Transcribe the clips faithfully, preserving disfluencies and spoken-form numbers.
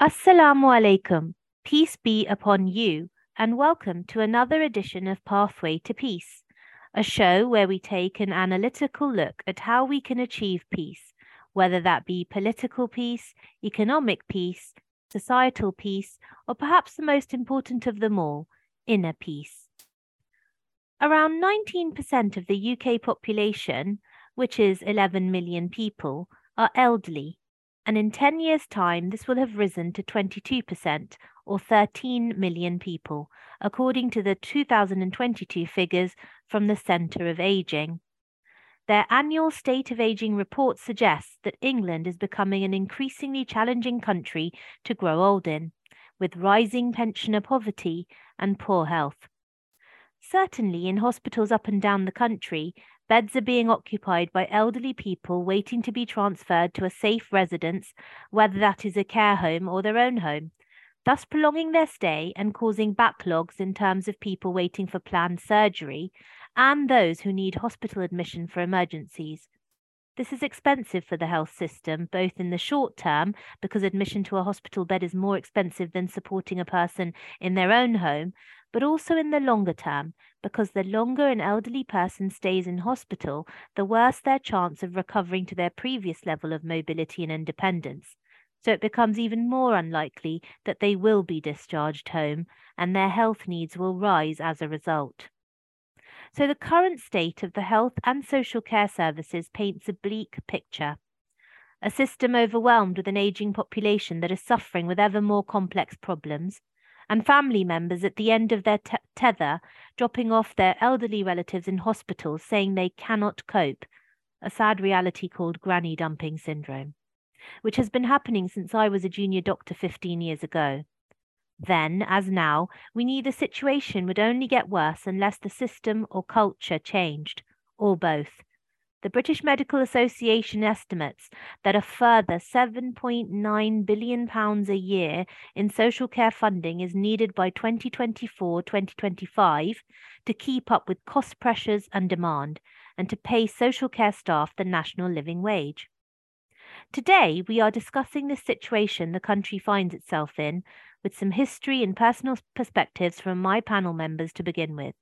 Assalamu alaikum, peace be upon you, and welcome to another edition of Pathway to Peace, a show where we take an analytical look at how we can achieve peace, whether that be political peace, economic peace, societal peace, or perhaps the most important of them all, inner peace. Around nineteen percent of the U K population, which is eleven million people, are elderly. And in ten years' time, this will have risen to twenty-two percent, or thirteen million people, according to the two thousand twenty-two figures from the Centre of Ageing. Their annual State of Ageing report suggests that England is becoming an increasingly challenging country to grow old in, with rising pensioner poverty and poor health. Certainly, in hospitals up and down the country, beds are being occupied by elderly people waiting to be transferred to a safe residence, whether that is a care home or their own home, thus prolonging their stay and causing backlogs in terms of people waiting for planned surgery and those who need hospital admission for emergencies. This is expensive for the health system, both in the short term, because admission to a hospital bed is more expensive than supporting a person in their own home, but also in the longer term, because the longer an elderly person stays in hospital, the worse their chance of recovering to their previous level of mobility and independence. So it becomes even more unlikely that they will be discharged home, and their health needs will rise as a result. So the current state of the health and social care services paints a bleak picture. A system overwhelmed with an ageing population that is suffering with ever more complex problems, and family members at the end of their te- tether, dropping off their elderly relatives in hospitals saying they cannot cope, a sad reality called granny dumping syndrome, which has been happening since I was a junior doctor fifteen years ago. Then, as now, we knew the situation would only get worse unless the system or culture changed, or both. The British Medical Association estimates that a further seven point nine billion pounds a year in social care funding is needed by twenty twenty-four to twenty twenty-five to keep up with cost pressures and demand, and to pay social care staff the national living wage. Today, we are discussing this situation the country finds itself in, with some history and personal perspectives from my panel members to begin with.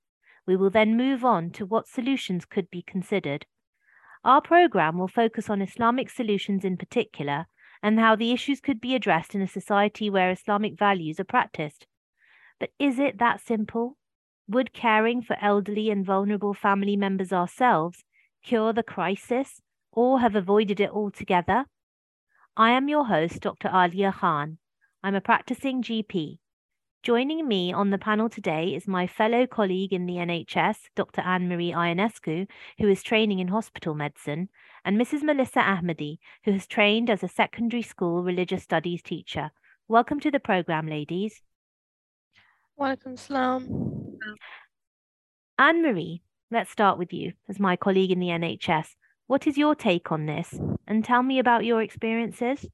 We will then move on to what solutions could be considered. Our programme will focus on Islamic solutions in particular, and how the issues could be addressed in a society where Islamic values are practiced. But is it that simple? Would caring for elderly and vulnerable family members ourselves cure the crisis, or have avoided it altogether? I am your host, Doctor Alia Khan. I'm a practicing G P. Joining me on the panel today is my fellow colleague in the N H S, Doctor Anne-Marie Ionescu, who is training in hospital medicine, and Missus Melissa Ahmadi, who has trained as a secondary school religious studies teacher. Welcome to the programme, ladies. Walaikum salam. Anne-Marie, let's start with you, as my colleague in the N H S. What is your take on this? And tell me about your experiences.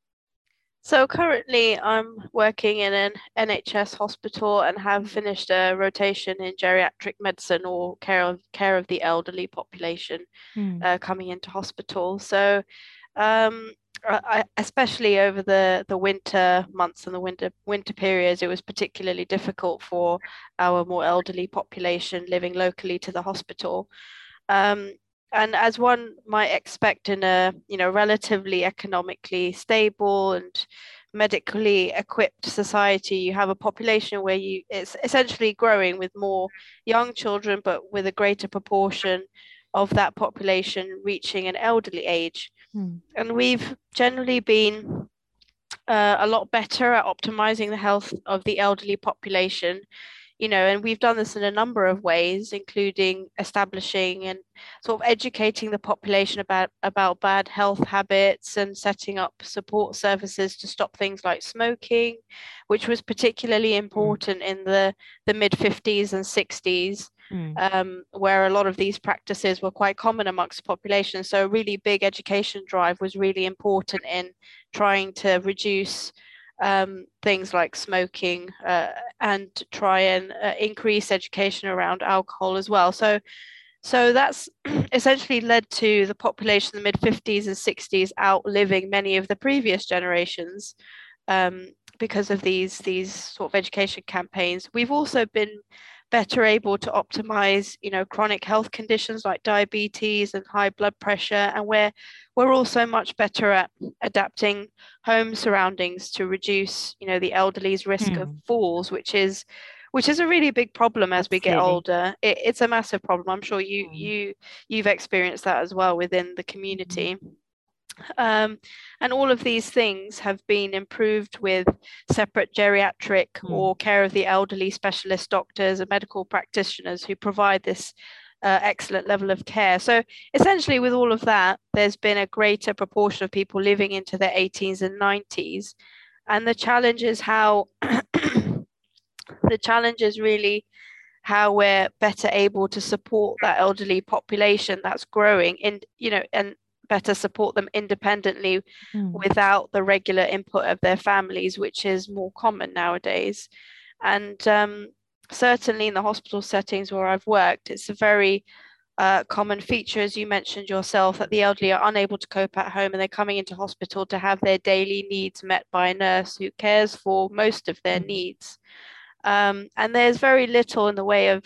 So currently I'm working in an N H S hospital and have finished a rotation in geriatric medicine, or care of, care of the elderly population mm. uh, coming into hospital. So um, I, especially over the, the winter months and the winter winter periods, it was particularly difficult for our more elderly population living locally to the hospital. Um, And as one might expect in a, you know, relatively economically stable and medically equipped society, you have a population where you it's essentially growing with more young children, but with a greater proportion of that population reaching an elderly age. Hmm. And we've generally been uh, a lot better at optimizing the health of the elderly population. You know, and we've done this in a number of ways, including establishing and sort of educating the population about, about bad health habits, and setting up support services to stop things like smoking, which was particularly important mm. in the, the mid-fifties and sixties, mm. um, where a lot of these practices were quite common amongst the population. So a really big education drive was really important in trying to reduce Um, things like smoking uh, and try and uh, increase education around alcohol as well. So so that's essentially led to the population in the mid-fifties and sixties outliving many of the previous generations um, because of these, these sort of education campaigns. We've also been better able to optimize, you know, chronic health conditions like diabetes and high blood pressure. And we're, we're also much better at adapting home surroundings to reduce, you know, the elderly's risk mm. of falls, which is, which is a really big problem as we get Absolutely. older. It, it's a massive problem. I'm sure you, mm. you, you've experienced that as well within the community. Mm. Um, and all of these things have been improved with separate geriatric mm. or care of the elderly specialist doctors and medical practitioners who provide this uh, excellent level of care. So essentially with all of that, there's been a greater proportion of people living into their eighties and nineties. And the challenge is how the challenge is really how we're better able to support that elderly population that's growing in, you know, and better support them independently mm. without the regular input of their families, which is more common nowadays. And um, certainly in the hospital settings where I've worked, it's a very uh, common feature, as you mentioned yourself, that the elderly are unable to cope at home and they're coming into hospital to have their daily needs met by a nurse who cares for most of their mm. needs. Um, and there's very little in the way of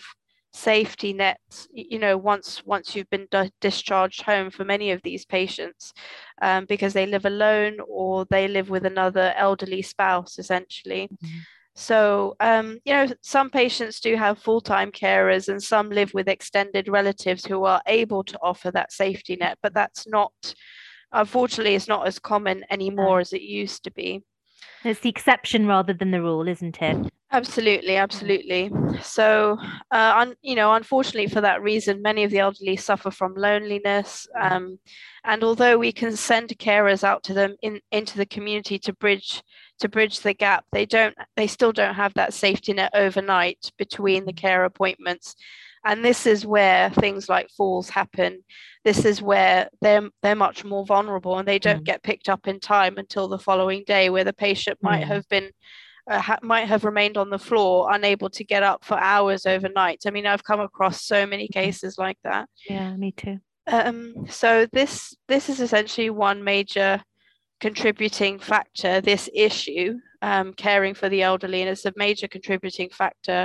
safety nets, you know, once once you've been di- discharged home for many of these patients, um, because they live alone or they live with another elderly spouse, essentially. Mm-hmm. So, um, you know, some patients do have full-time carers and some live with extended relatives who are able to offer that safety net, but that's not, unfortunately, it's not as common anymore yeah. as it used to be. It's the exception rather than the rule, isn't it? Absolutely, absolutely. So, uh, un- you know, unfortunately for that reason, many of the elderly suffer from loneliness. Um, and although we can send carers out to them in into the community to bridge to bridge the gap, they don't. They still don't have that safety net overnight between the care appointments. And this is where things like falls happen. This is where they're, they're much more vulnerable and they don't mm. get picked up in time until the following day, where the patient might mm. have been, uh, ha- might have remained on the floor, unable to get up for hours overnight. I mean, I've come across so many cases like that. Yeah, me too. Um, so this, this is essentially one major contributing factor, this issue, um, caring for the elderly, and it's a major contributing factor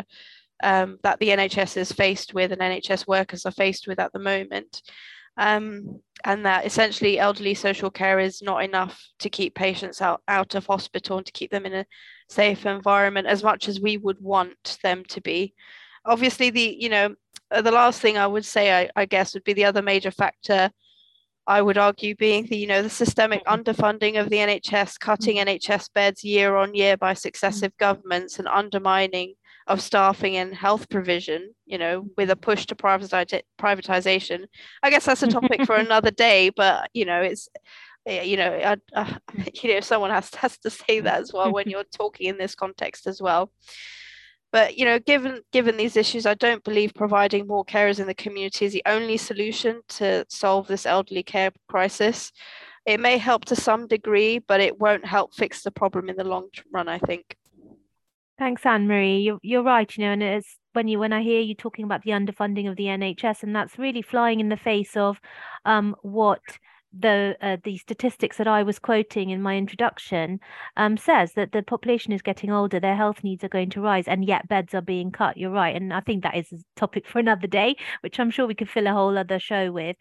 Um, that the N H S is faced with and N H S workers are faced with at the moment. Um, and that essentially elderly social care is not enough to keep patients out, out of hospital and to keep them in a safe environment as much as we would want them to be. Obviously, the, you know, the last thing I would say, I, I guess, would be the other major factor I would argue being the, you know, the systemic underfunding of the N H S, cutting N H S beds year on year by successive governments and undermining of staffing and health provision, you know, with a push to privatization. I guess that's a topic for another day, but, you know, it's, you know, I, uh, you know, someone has, has to say that as well when you're talking in this context as well. But, you know, given given these issues, I don't believe providing more carers in the community is the only solution to solve this elderly care crisis. It may help to some degree, but it won't help fix the problem in the long run, I think. Thanks, Anne-Marie. You're, you're right, you know, and it's when you when I hear you talking about the underfunding of the N H S, and that's really flying in the face of um, what the uh, the statistics that I was quoting in my introduction um, says, that the population is getting older, their health needs are going to rise, and yet beds are being cut. You're right, and I think that is a topic for another day, which I'm sure we could fill a whole other show with.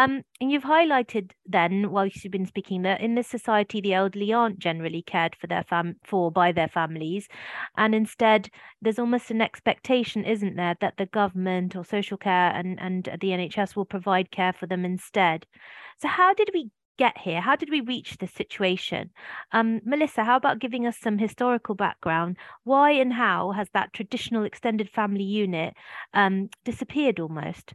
Um, and you've highlighted then, while you've been speaking, that in this society the elderly aren't generally cared for their fam- for by their families, and instead there's almost an expectation, isn't there, that the government or social care and and the N H S will provide care for them instead. So how How did we get here? How did we reach this situation? Um, Melissa, how about giving us some historical background? Why and how has that traditional extended family unit um, disappeared almost?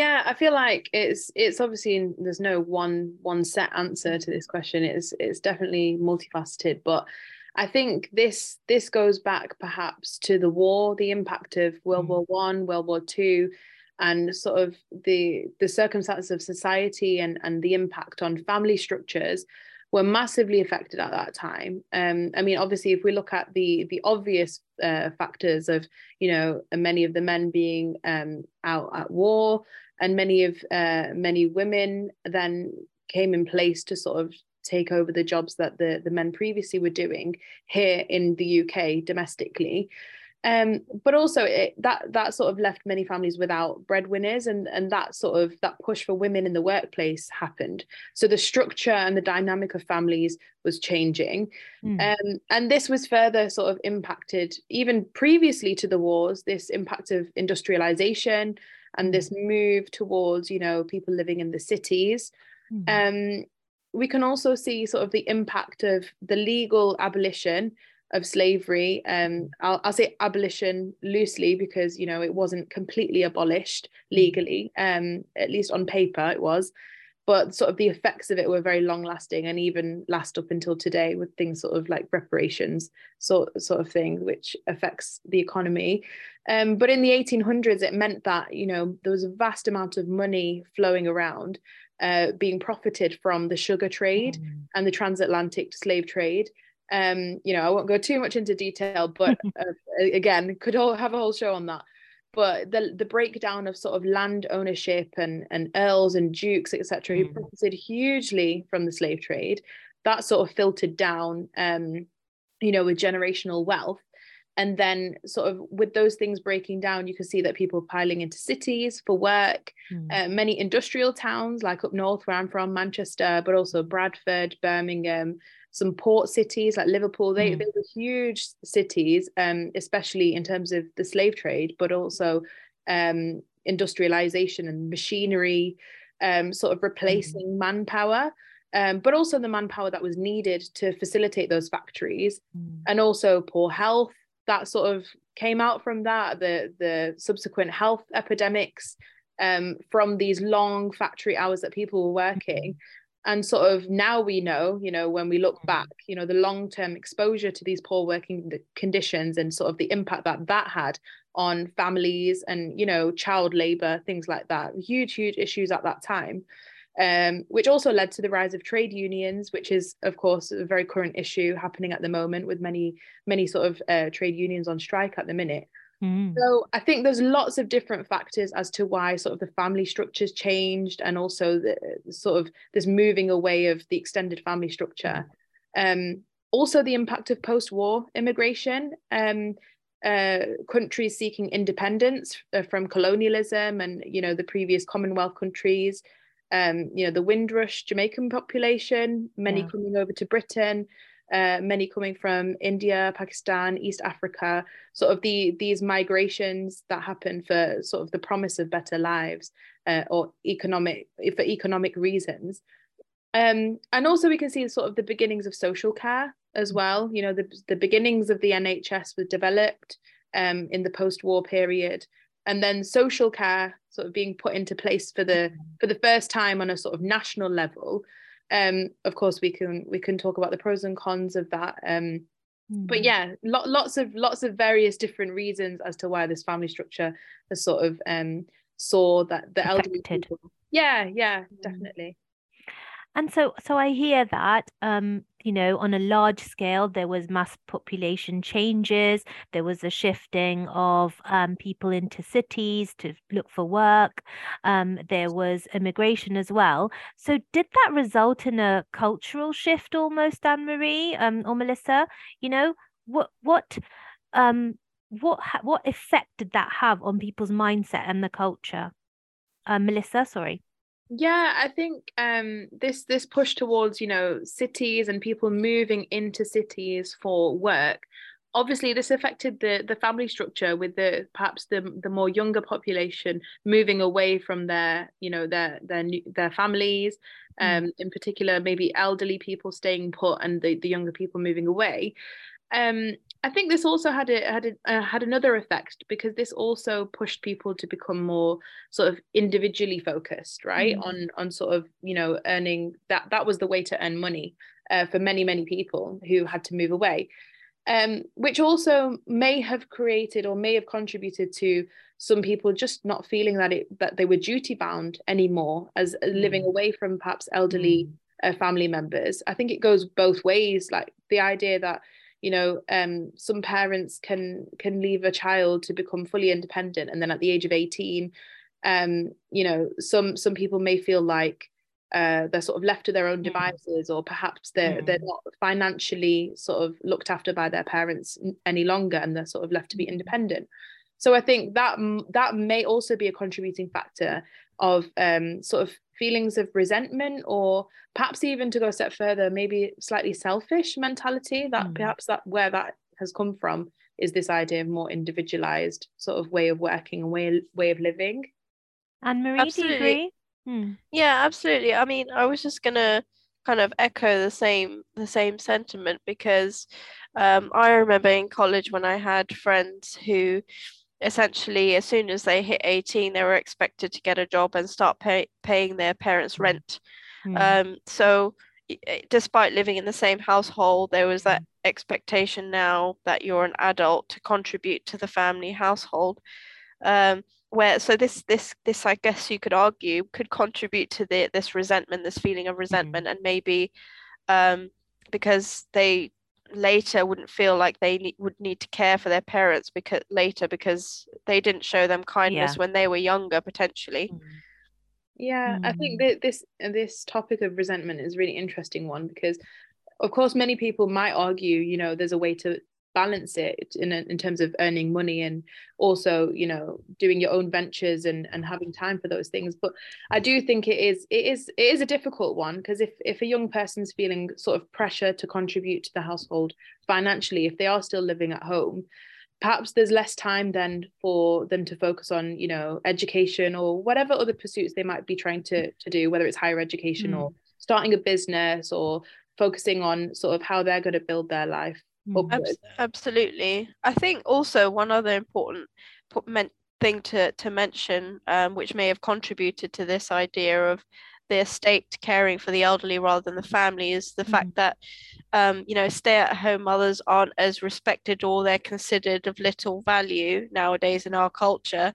Yeah, I feel like it's it's obviously, there's no one one set answer to this question. It's it's definitely multifaceted, but I think this this goes back perhaps to the war, the impact of World mm. War One, World War Two, and sort of the the circumstances of society and, and the impact on family structures were massively affected at that time. Um, I mean, obviously, if we look at the the obvious uh, factors of, you know, many of the men being um, out at war, and many of uh, many women then came in place to sort of take over the jobs that the, the men previously were doing here in the U K domestically. Um, but also it, that that sort of left many families without breadwinners, and, and that sort of that push for women in the workplace happened. So the structure and the dynamic of families was changing. Mm. Um, and this was further sort of impacted even previously to the wars, this impact of industrialization and this move towards, you know, people living in the cities. Mm. Um, we can also see sort of the impact of the legal abolition of slavery. um I'll, I'll say abolition loosely because, you know, it wasn't completely abolished legally, um at least on paper it was, but sort of the effects of it were very long lasting and even last up until today with things sort of like reparations sort, sort of thing, which affects the economy. Um but in the eighteen hundreds it meant that, you know, there was a vast amount of money flowing around, uh being profited from the sugar trade mm. and the transatlantic slave trade. Um, you know, I won't go too much into detail, but uh, again, could all have a whole show on that. But the the breakdown of sort of land ownership and and earls and dukes, et cetera, who profited hugely from the slave trade, that sort of filtered down, um, you know, with generational wealth. And then sort of with those things breaking down, you can see that people piling into cities for work, mm. uh, many industrial towns like up north where I'm from, Manchester, but also Bradford, Birmingham, some port cities like Liverpool. They, mm. they were huge cities, um, especially in terms of the slave trade, but also um, industrialization and machinery, um, sort of replacing mm. manpower. Um, but also the manpower that was needed to facilitate those factories, mm. and also poor health that sort of came out from that, the the subsequent health epidemics um, from these long factory hours that people were working. And sort of now we know, you know, when we look back, you know, the long-term exposure to these poor working conditions and sort of the impact that that had on families and, you know, child labor, things like that, huge, huge issues at that time, um, which also led to the rise of trade unions, which is, of course, a very current issue happening at the moment with many, many sort of uh, trade unions on strike at the minute. Mm. So I think there's lots of different factors as to why sort of the family structures changed, and also the, the sort of this moving away of the extended family structure. Um, also the impact of post-war immigration, um, uh, countries seeking independence uh, from colonialism and, you know, the previous Commonwealth countries, um, you know, the Windrush Jamaican population, many yeah. coming over to Britain. Uh, many coming from India, Pakistan, East Africa, sort of the these migrations that happen for sort of the promise of better lives uh, or economic for economic reasons. Um, and also we can see sort of the beginnings of social care as well. You know, the, the beginnings of the N H S was developed um, in the post-war period, and then social care sort of being put into place for the for the first time on a sort of national level. Um, of course, we can we can talk about the pros and cons of that. Um, mm. But yeah, lo- lots of lots of various different reasons as to why this family structure has sort of um, saw that the elderly people. Yeah, yeah, mm. definitely. And so, so I hear that, um, you know, on a large scale, there was mass population changes. There was a shifting of um, people into cities to look for work. Um, there was immigration as well. So did that result in a cultural shift almost, Anne-Marie um, or Melissa? You know, what what um, what what effect did that have on people's mindset and the culture? Uh, Melissa, sorry. Yeah, I think um, this this push towards, you know, cities and people moving into cities for work, obviously this affected the the family structure with the perhaps the the more younger population moving away from their, you know, their their their families, um, mm. in particular maybe elderly people staying put and the, the younger people moving away. Um, I think this also had a, had a, uh, had another effect because this also pushed people to become more sort of individually focused, right? Mm-hmm. On on sort of, you know, earning that that was the way to earn money uh, for many many people who had to move away, um, which also may have created or may have contributed to some people just not feeling that it that they were duty bound anymore as mm-hmm. living away from perhaps elderly mm-hmm. uh, family members. I think it goes both ways, like the idea that, you know, um, some parents can can leave a child to become fully independent, and then at the age of eighteen, um, you know, some some people may feel like uh, they're sort of left to their own devices, or perhaps they're, they're not financially sort of looked after by their parents any longer, and they're sort of left to be independent. So I think that that may also be a contributing factor of um, sort of feelings of resentment, or perhaps even, to go a step further, maybe slightly selfish mentality, that mm. perhaps that where that has come from is this idea of more individualized sort of way of working and way, way of living. Anne-Marie, absolutely. Do you agree? Hmm. Yeah, absolutely. I mean, I was just going to kind of echo the same the same sentiment, because um, I remember in college when I had friends who essentially, as soon as they hit eighteen, they were expected to get a job and start pay, paying their parents' rent. Mm. Um, so despite living in the same household, there was that expectation now that you're an adult to contribute to the family household. Um, where so this this this I guess you could argue could contribute to the this resentment, this feeling of resentment, mm-hmm. and maybe um, because they later wouldn't feel like they ne- would need to care for their parents because later because they didn't show them kindness yeah. when they were younger, potentially. Yeah, mm. I think that this this topic of resentment is a really interesting one, because of course many people might argue, you know, there's a way to balance it in in terms of earning money and also, you know, doing your own ventures and and having time for those things. But I do think it is it is it is a difficult one, because if if a young person's feeling sort of pressure to contribute to the household financially, if they are still living at home, perhaps there's less time then for them to focus on, you know, education or whatever other pursuits they might be trying to to do, whether it's higher education mm. or starting a business, or focusing on sort of how they're going to build their life. Upwards. Absolutely. I think also one other important thing to, to mention, um, which may have contributed to this idea of the estate caring for the elderly rather than the family, is the mm. fact that um, you know, stay-at-home mothers aren't as respected, or they're considered of little value nowadays in our culture,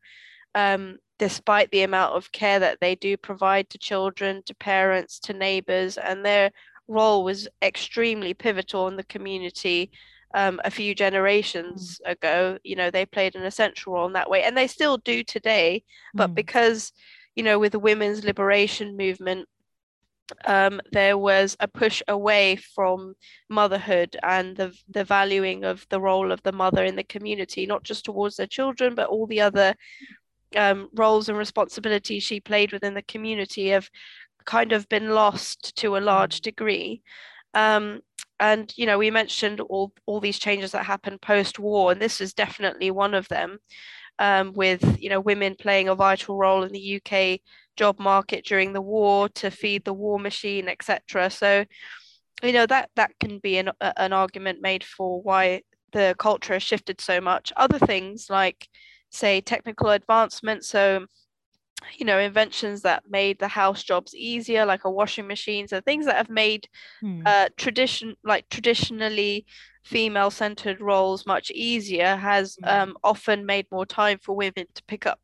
um, despite the amount of care that they do provide to children, to parents, to neighbours, and their role was extremely pivotal in the community um, a few generations mm. ago. You know, they played an essential role in that way, and they still do today. But mm. because, you know, with the women's liberation movement, um, there was a push away from motherhood and the, the valuing of the role of the mother in the community, not just towards their children, but all the other um, roles and responsibilities she played within the community have kind of been lost to a large degree. Um, and, you know, we mentioned all, all these changes that happened post-war, and this is definitely one of them. Um, with, you know, women playing a vital role in the U K job market during the war to feed the war machine, et cetera. So, you know, that that can be an, an argument made for why the culture has shifted so much. Other things like, say, technical advancement. So, you know, inventions that made the house jobs easier, like a washing machine, so things that have made hmm. uh, tradition, like traditionally female-centered roles much easier, has um, often made more time for women to pick up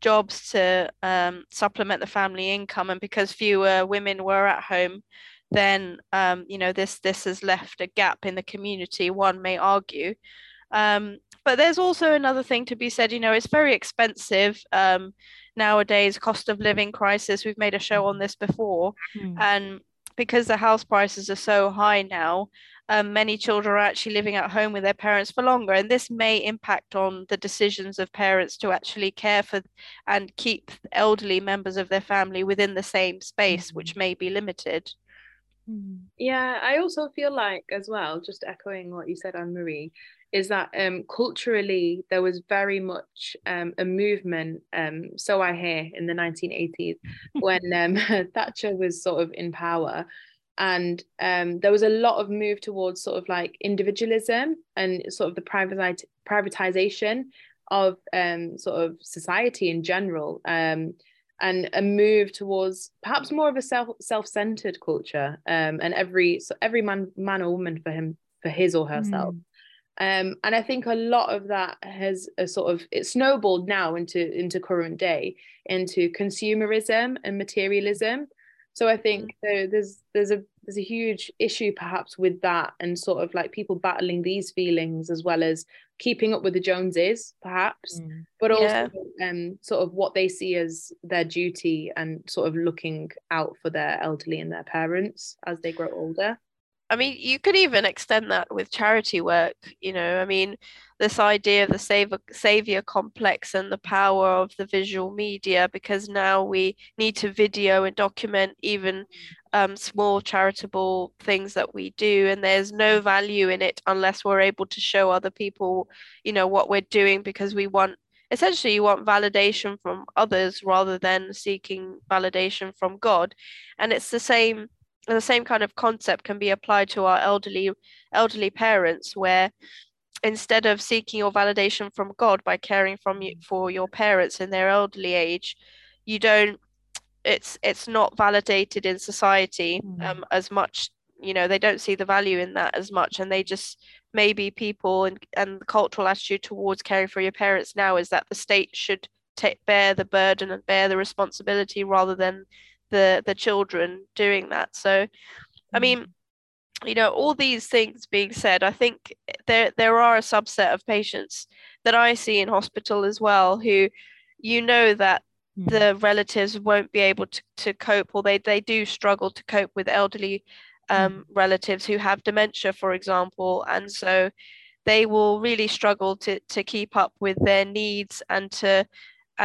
jobs to um, supplement the family income. And because fewer women were at home, then um, you know, this this has left a gap in the community, one may argue. Um, but there's also another thing to be said. You know, it's very expensive um, nowadays, cost of living crisis. We've made a show on this before. Mm. And because the house prices are so high now, um, many children are actually living at home with their parents for longer. And this may impact on the decisions of parents to actually care for and keep elderly members of their family within the same space, which may be limited. Yeah, I also feel like, as well, just echoing what you said, Anne-Marie, is that um, culturally there was very much um, a movement, um, so I hear, in the nineteen eighties when um, Thatcher was sort of in power, and um, there was a lot of move towards sort of like individualism and sort of the privatized privatization of um, sort of society in general, um, and a move towards perhaps more of a self self-centered culture, um, and every so every man man or woman for him for his or herself. Mm. Um, and I think a lot of that has a sort of, it's snowballed now into into current day, into consumerism and materialism. So I think there, there's there's a there's a huge issue perhaps with that, and sort of like people battling these feelings as well as keeping up with the Joneses perhaps, mm. but also yeah. um, sort of what they see as their duty and sort of looking out for their elderly and their parents as they grow older. I mean, you could even extend that with charity work, you know, I mean, this idea of the savior, savior complex and the power of the visual media, because now we need to video and document even um, small charitable things that we do. And there's no value in it unless we're able to show other people, you know, what we're doing, because we want, essentially you want validation from others rather than seeking validation from God. And it's the same. And the same kind of concept can be applied to our elderly elderly parents, where instead of seeking your validation from God by caring from you, for your parents in their elderly age, you don't, it's it's not validated in society um, as much, you know, they don't see the value in that as much, and they just, maybe people and, and the cultural attitude towards caring for your parents now is that the state should take, bear the burden and bear the responsibility rather than the the children doing that. So I mean, you know, all these things being said, I think there there are a subset of patients that I see in hospital as well who, you know, that the relatives won't be able to, to cope, or they they do struggle to cope with elderly um, relatives who have dementia, for example, and so they will really struggle to to keep up with their needs, and to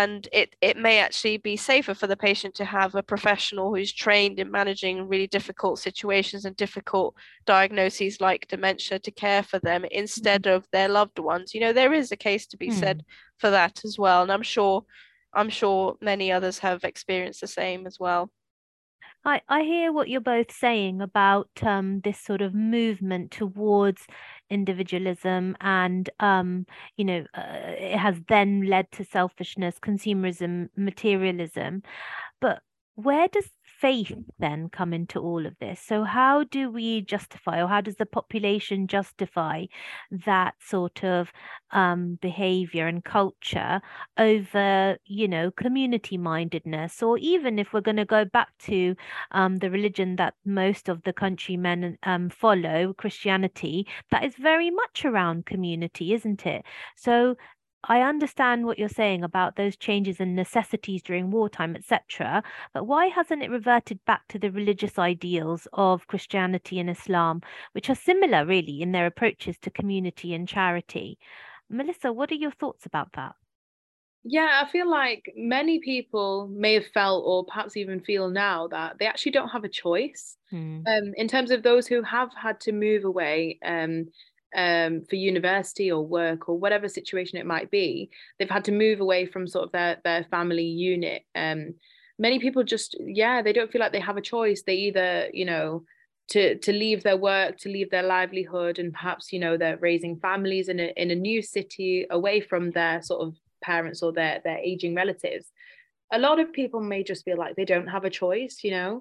And it, it may actually be safer for the patient to have a professional who's trained in managing really difficult situations and difficult diagnoses like dementia to care for them instead of their loved ones. You know, there is a case to be mm. said for that as well. And I'm sure, I'm sure many others have experienced the same as well. I, I hear what you're both saying about um, this sort of movement towards individualism and, um, you know, uh, it has then led to selfishness, consumerism, materialism. But where does faith then come into all of this? So how do we justify, or how does the population justify that sort of um, behavior and culture over, you know, community mindedness? Or even if we're going to go back to um, the religion that most of the countrymen um, follow, Christianity, that is very much around community, isn't it? So I understand what you're saying about those changes and necessities during wartime, et cetera. But why hasn't it reverted back to the religious ideals of Christianity and Islam, which are similar, really, in their approaches to community and charity? Melissa, what are your thoughts about that? Yeah, I feel like many people may have felt, or perhaps even feel now, that they actually don't have a choice. Mm. Um, in terms of those who have had to move away, um, Um, for university or work or whatever situation it might be, they've had to move away from sort of their, their family unit. Um, many people just, yeah, they don't feel like they have a choice. They either, you know, to to leave their work, to leave their livelihood, and perhaps, you know, they're raising families in a, in a new city away from their sort of parents or their, their aging relatives. A lot of people may just feel like they don't have a choice, you know.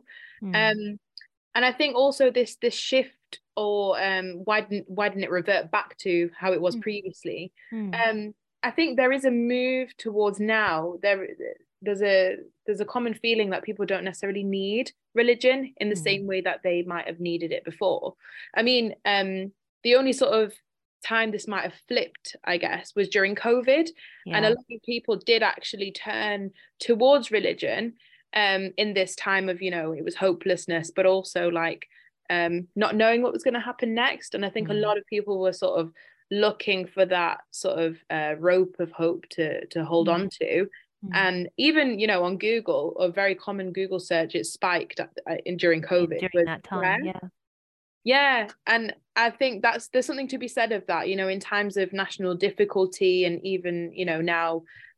Mm. Um, and I think also this this shift, or um, why didn't why didn't it revert back to how it was previously? Mm. Um, I think there is a move towards now. There, there's a there's a common feeling that people don't necessarily need religion in the mm. same way that they might have needed it before. I mean, um, the only sort of time this might have flipped, I guess, was during COVID, yeah. and a lot of people did actually turn towards religion um, in this time of, you know, it was hopelessness, but also like, Um, not knowing what was going to happen next. And I think mm. a lot of people were sort of looking for that sort of uh, rope of hope to to hold mm. on to. Mm. And even, you know, on Google, a very common Google search, it spiked at, uh, in, during COVID. During with that time, prayer. yeah. Yeah, and I think that's there's something to be said of that, you know, in times of national difficulty, and even, you know, now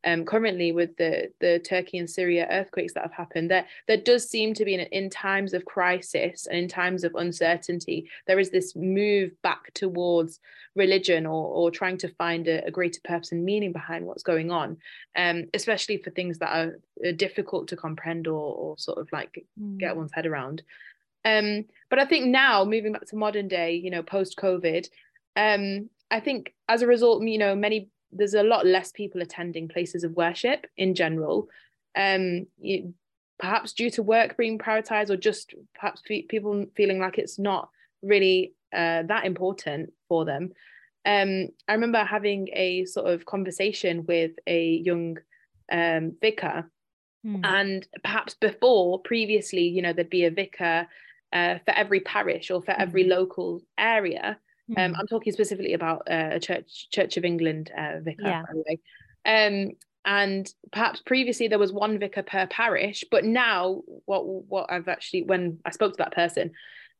um, currently with the the Turkey and Syria earthquakes that have happened, there there does seem to be in, in times of crisis and in times of uncertainty, there is this move back towards religion, or or trying to find a, a greater purpose and meaning behind what's going on, um, especially for things that are, are difficult to comprehend, or or sort of like mm. get one's head around. Um, but I think now, moving back to modern day, you know, post-COVID, um, I think as a result, you know, many there's a lot less people attending places of worship in general. Um, you, perhaps due to work being prioritised, or just perhaps fe- people feeling like it's not really uh, that important for them. Um, I remember having a sort of conversation with a young um, vicar, mm. and perhaps before, previously, you know, there'd be a vicar uh, for every parish or for mm. every local area. Mm. Um, I'm talking specifically about uh, a church, Church of England uh, vicar, yeah. by the way. Um, and perhaps previously there was one vicar per parish, but now what what I've actually, when I spoke to that person,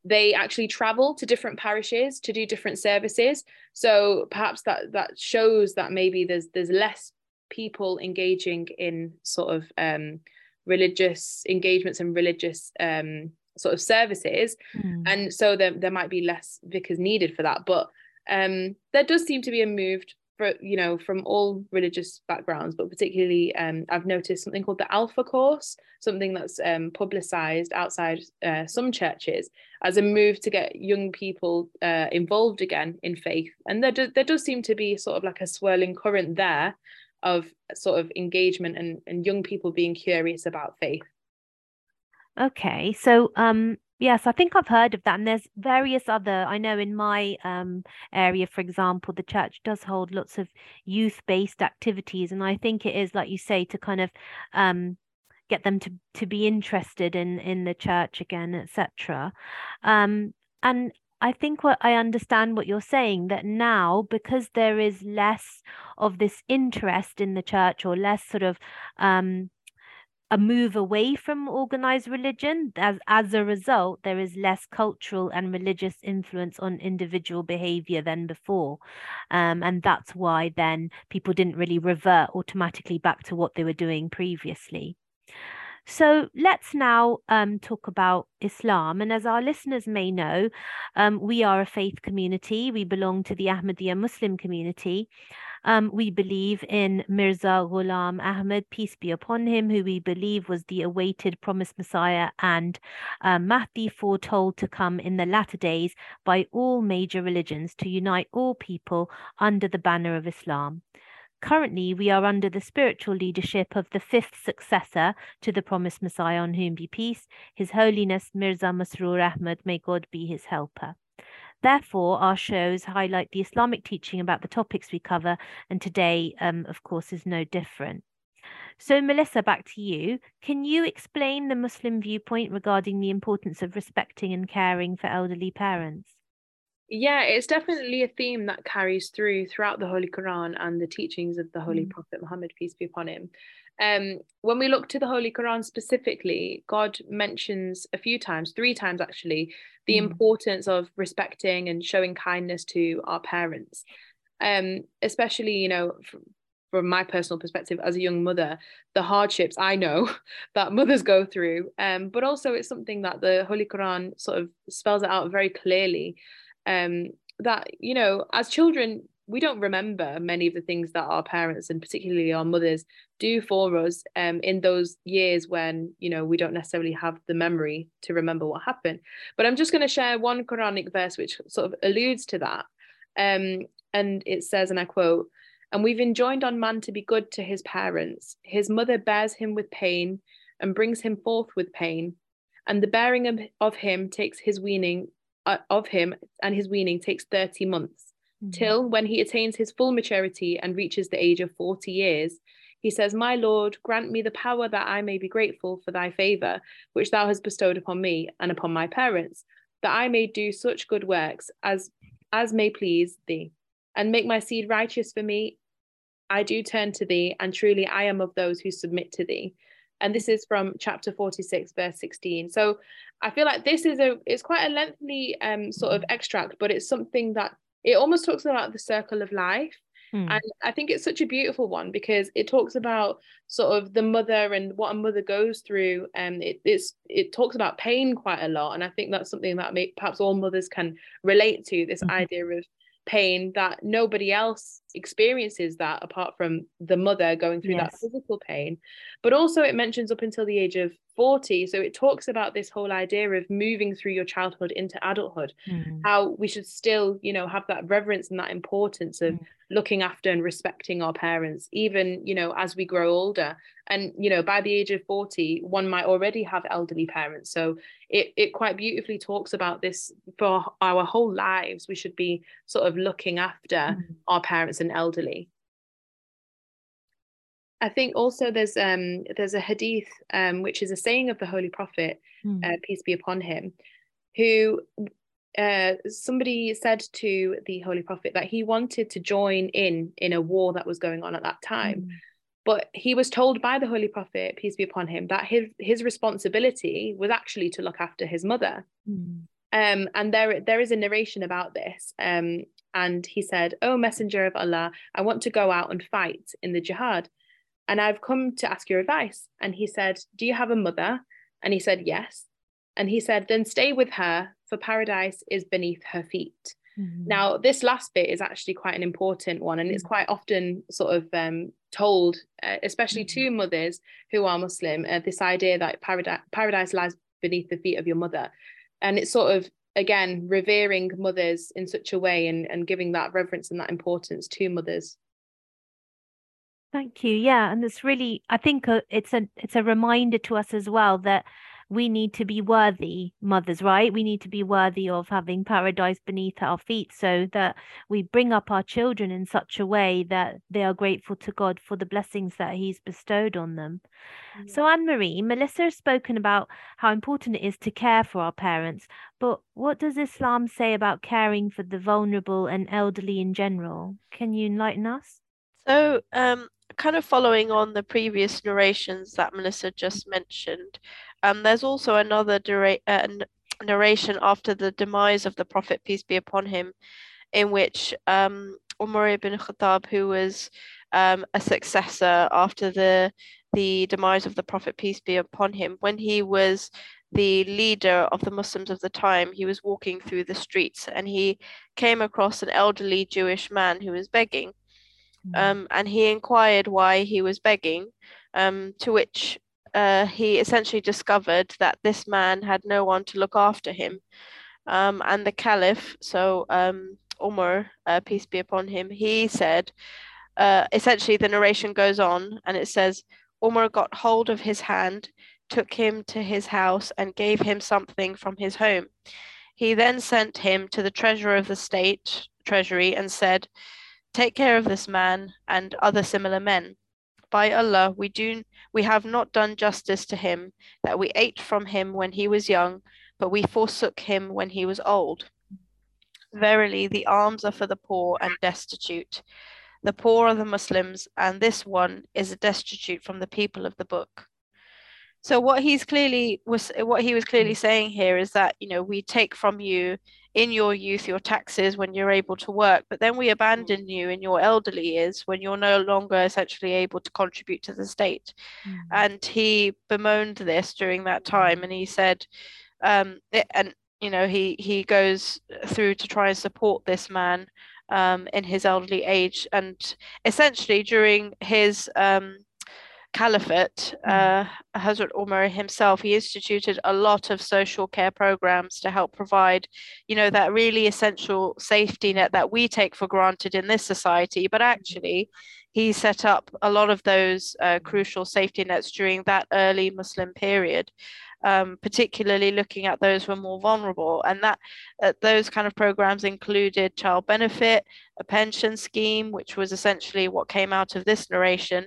they actually travel to different parishes to do different services. So perhaps that that shows that maybe there's there's less people engaging in sort of um, religious engagements and religious um, sort of services. Mm. And so there, there might be less vicars needed for that. But um, there does seem to be a move for, you know, from all religious backgrounds, but particularly um, I've noticed something called the Alpha Course, something that's um, publicised outside uh, some churches as a move to get young people uh, involved again in faith. And there, do, there does seem to be sort of like a swirling current there of sort of engagement and, and young people being curious about faith. Okay, so um, yes, I think I've heard of that. And there's various other, I know in my um, area, for example, the church does hold lots of youth-based activities. And I think it is, like you say, to kind of um, get them to, to be interested in, in the church again, et cetera. Um, and I think what I understand what you're saying, that now, because there is less of this interest in the church, or less sort of um a move away from organized religion, as as a result, there is less cultural and religious influence on individual behavior than before, um, and that's why then people didn't really revert automatically back to what they were doing previously. So let's now um, talk about Islam. And as our listeners may know, um, we are a faith community. We belong to the Ahmadiyya Muslim community. Um, we believe in Mirza Ghulam Ahmad, peace be upon him, who we believe was the awaited promised Messiah and uh, Mahdi, foretold to come in the latter days by all major religions to unite all people under the banner of Islam. Currently, we are under the spiritual leadership of the fifth successor to the promised Messiah, on whom be peace, His Holiness Mirza Masroor Ahmad, may God be his helper. Therefore, our shows highlight the Islamic teaching about the topics we cover, and today, um, of course, is no different. So, Melissa, back to you. Can you explain the Muslim viewpoint regarding the importance of respecting and caring for elderly parents? Yeah, it's definitely a theme that carries through throughout the Holy Quran and the teachings of the Holy mm. Prophet Muhammad, peace be upon him. Um, when we look to the Holy Quran specifically, God mentions a few times, three times actually, the mm. importance of respecting and showing kindness to our parents. Um, especially, you know, from, from my personal perspective as a young mother, the hardships I know that mothers go through, um, but also it's something that the Holy Quran sort of spells it out very clearly. Um, that, you know, as children, we don't remember many of the things that our parents and particularly our mothers do for us um, in those years when, you know, we don't necessarily have the memory to remember what happened. But I'm just going to share one Quranic verse which sort of alludes to that. Um, and it says, and I quote, "And we've enjoined on man to be good to his parents. His mother bears him with pain and brings him forth with pain. And the bearing of him takes his weaning of him and his weaning takes thirty months, mm-hmm. till when he attains his full maturity and reaches the age of forty years, he says, 'My Lord, grant me the power that I may be grateful for thy favour, which thou hast bestowed upon me and upon my parents, that I may do such good works as, as may please thee, and make my seed righteous for me. I do turn to thee, and truly I am of those who submit to thee.'" And this is from chapter forty-six, verse sixteen. So I feel like this is a, it's quite a lengthy um, sort of extract, but it's something that it almost talks about the circle of life. Mm. And I think it's such a beautiful one because it talks about sort of the mother and what a mother goes through. And it, it's, it talks about pain quite a lot. And I think that's something that may, perhaps all mothers can relate to, this mm-hmm. idea of pain that nobody else experiences that, apart from the mother going through yes. that physical pain. But also it mentions up until the age of forty. So it talks about this whole idea of moving through your childhood into adulthood, mm. how we should still, you know, have that reverence and that importance of mm. looking after and respecting our parents, even, you know, as we grow older. And, you know, by the age of forty, one might already have elderly parents. So it, it quite beautifully talks about this for our whole lives. We should be sort of looking after mm. our parents and elderly. I think also there's um, there's a hadith, um, which is a saying of the Holy Prophet, mm. uh, peace be upon him, who uh, somebody said to the Holy Prophet that he wanted to join in in a war that was going on at that time. Mm. But he was told by the Holy Prophet, peace be upon him, that his, his responsibility was actually to look after his mother. Mm. Um, and there, there is a narration about this. Um, and he said, "O Messenger of Allah, I want to go out and fight in the jihad. And I've come to ask your advice." And he said, "Do you have a mother?" And he said, "Yes." And he said, "Then stay with her, for paradise is beneath her feet." Mm-hmm. Now, this last bit is actually quite an important one, and mm-hmm. it's quite often sort of um, told, uh, especially mm-hmm. to mothers who are Muslim, uh, this idea that paradise, paradise lies beneath the feet of your mother. And it's sort of, again, revering mothers in such a way, and, and giving that reverence and that importance to mothers. Thank you. Yeah. And it's really, I think uh, it's a it's a reminder to us as well that we need to be worthy mothers, right? We need to be worthy of having paradise beneath our feet, so that we bring up our children in such a way that they are grateful to God for the blessings that he's bestowed on them. Mm-hmm. So Anne-Marie, Melissa has spoken about how important it is to care for our parents, but what does Islam say about caring for the vulnerable and elderly in general? Can you enlighten us? So um, kind of following on the previous narrations that Melissa just mentioned, um, there's also another dura- uh, narration after the demise of the Prophet, peace be upon him, in which um, Umar ibn Khattab, who was um, a successor after the, the demise of the Prophet, peace be upon him, when he was the leader of the Muslims of the time, he was walking through the streets and he came across an elderly Jewish man who was begging. Um, and he inquired why he was begging, um, to which uh, he essentially discovered that this man had no one to look after him. Um, and the Caliph, so um, Umar, uh, peace be upon him, he said, uh, essentially the narration goes on and it says, Umar got hold of his hand, took him to his house and gave him something from his home. He then sent him to the treasurer of the state treasury and said, "Take care of this man and other similar men. By Allah, we do we have not done justice to him, that we ate from him when he was young, but we forsook him when he was old. Verily, the alms are for the poor and destitute. The poor are the Muslims, and this one is a destitute from the people of the book." So what he's clearly was what he was clearly saying here is that, you know, we take from you in your youth, your taxes, when you're able to work, but then we abandon you in your elderly years when you're no longer essentially able to contribute to the state. Mm. And he bemoaned this during that time. And he said, um, it, and, you know, he, he goes through to try and support this man um, in his elderly age. And essentially during his um, caliphate, uh, Hazrat Umar himself, he instituted a lot of social care programs to help provide, you know, that really essential safety net that we take for granted in this society. But actually, he set up a lot of those uh, crucial safety nets during that early Muslim period, um, particularly looking at those who are more vulnerable. And that uh, those kind of programs included child benefit, a pension scheme, which was essentially what came out of this narration,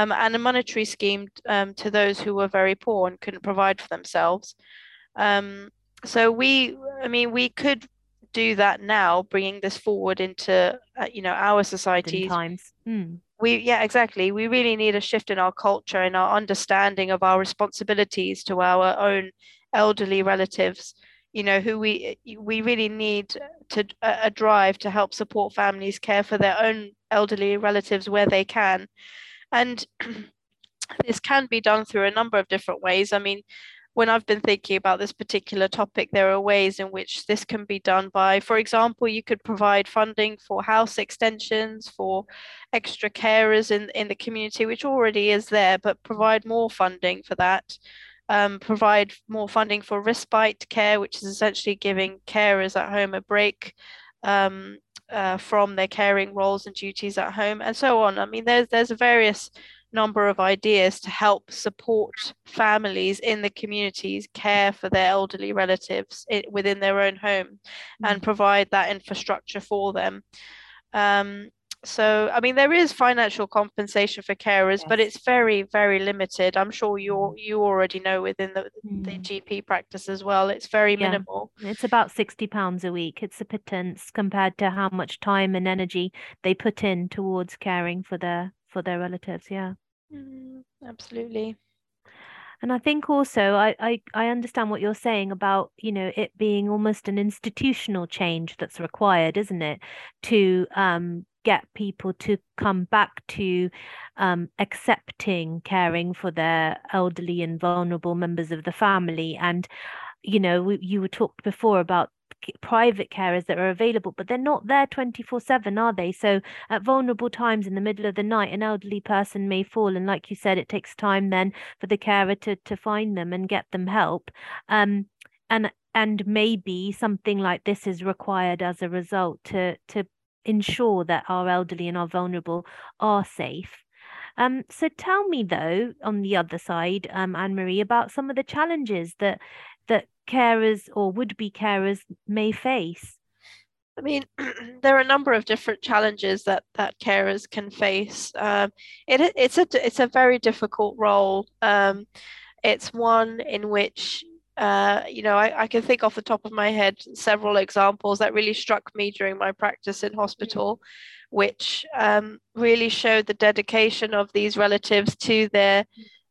Um, and a monetary scheme um, to those who were very poor and couldn't provide for themselves. Um, so we, I mean, we could do that now, bringing this forward into, uh, you know, our societies. Times. Mm. We, yeah, exactly. We really need a shift in our culture and our understanding of our responsibilities to our own elderly relatives. You know, who we we really need to uh, a drive to help support families care for their own elderly relatives where they can. And this can be done through a number of different ways. I mean, when I've been thinking about this particular topic, there are ways in which this can be done by, for example, you could provide funding for house extensions, for extra carers in, in the community, which already is there, but provide more funding for that. Um, provide more funding for respite care, which is essentially giving carers at home a break um, uh, from their caring roles and duties at home, and so on. I mean, there's, there's a various number of ideas to help support families in the communities care for their elderly relatives within their own home, mm-hmm. and provide that infrastructure for them. Um, so, I mean, there is financial compensation for carers, yes. but it's very, very limited. I'm sure you you already know within the, mm. the G P practice as well. It's very yeah. minimal. It's about sixty pounds a week. It's a pittance compared to how much time and energy they put in towards caring for their for their relatives. Yeah. Mm, absolutely. And I think also I, I I understand what you're saying about, you know, it being almost an institutional change that's required, isn't it, to um get people to come back to um, accepting caring for their elderly and vulnerable members of the family. And, you know, we, you were talked before about private carers that are available, but they're not there twenty-four seven, are they? So at vulnerable times in the middle of the night, an elderly person may fall, and like you said, it takes time then for the carer to to find them and get them help. Um, and and maybe something like this is required as a result to to ensure that our elderly and our vulnerable are safe. Um, so tell me though, on the other side, um, Anne-Marie, about some of the challenges that that carers or would-be carers may face. I mean, there are a number of different challenges that that carers can face. Um, it, it's a it's a very difficult role. Um, it's one in which Uh, you know, I, I can think off the top of my head several examples that really struck me during my practice in hospital, mm-hmm. which um, really showed the dedication of these relatives to their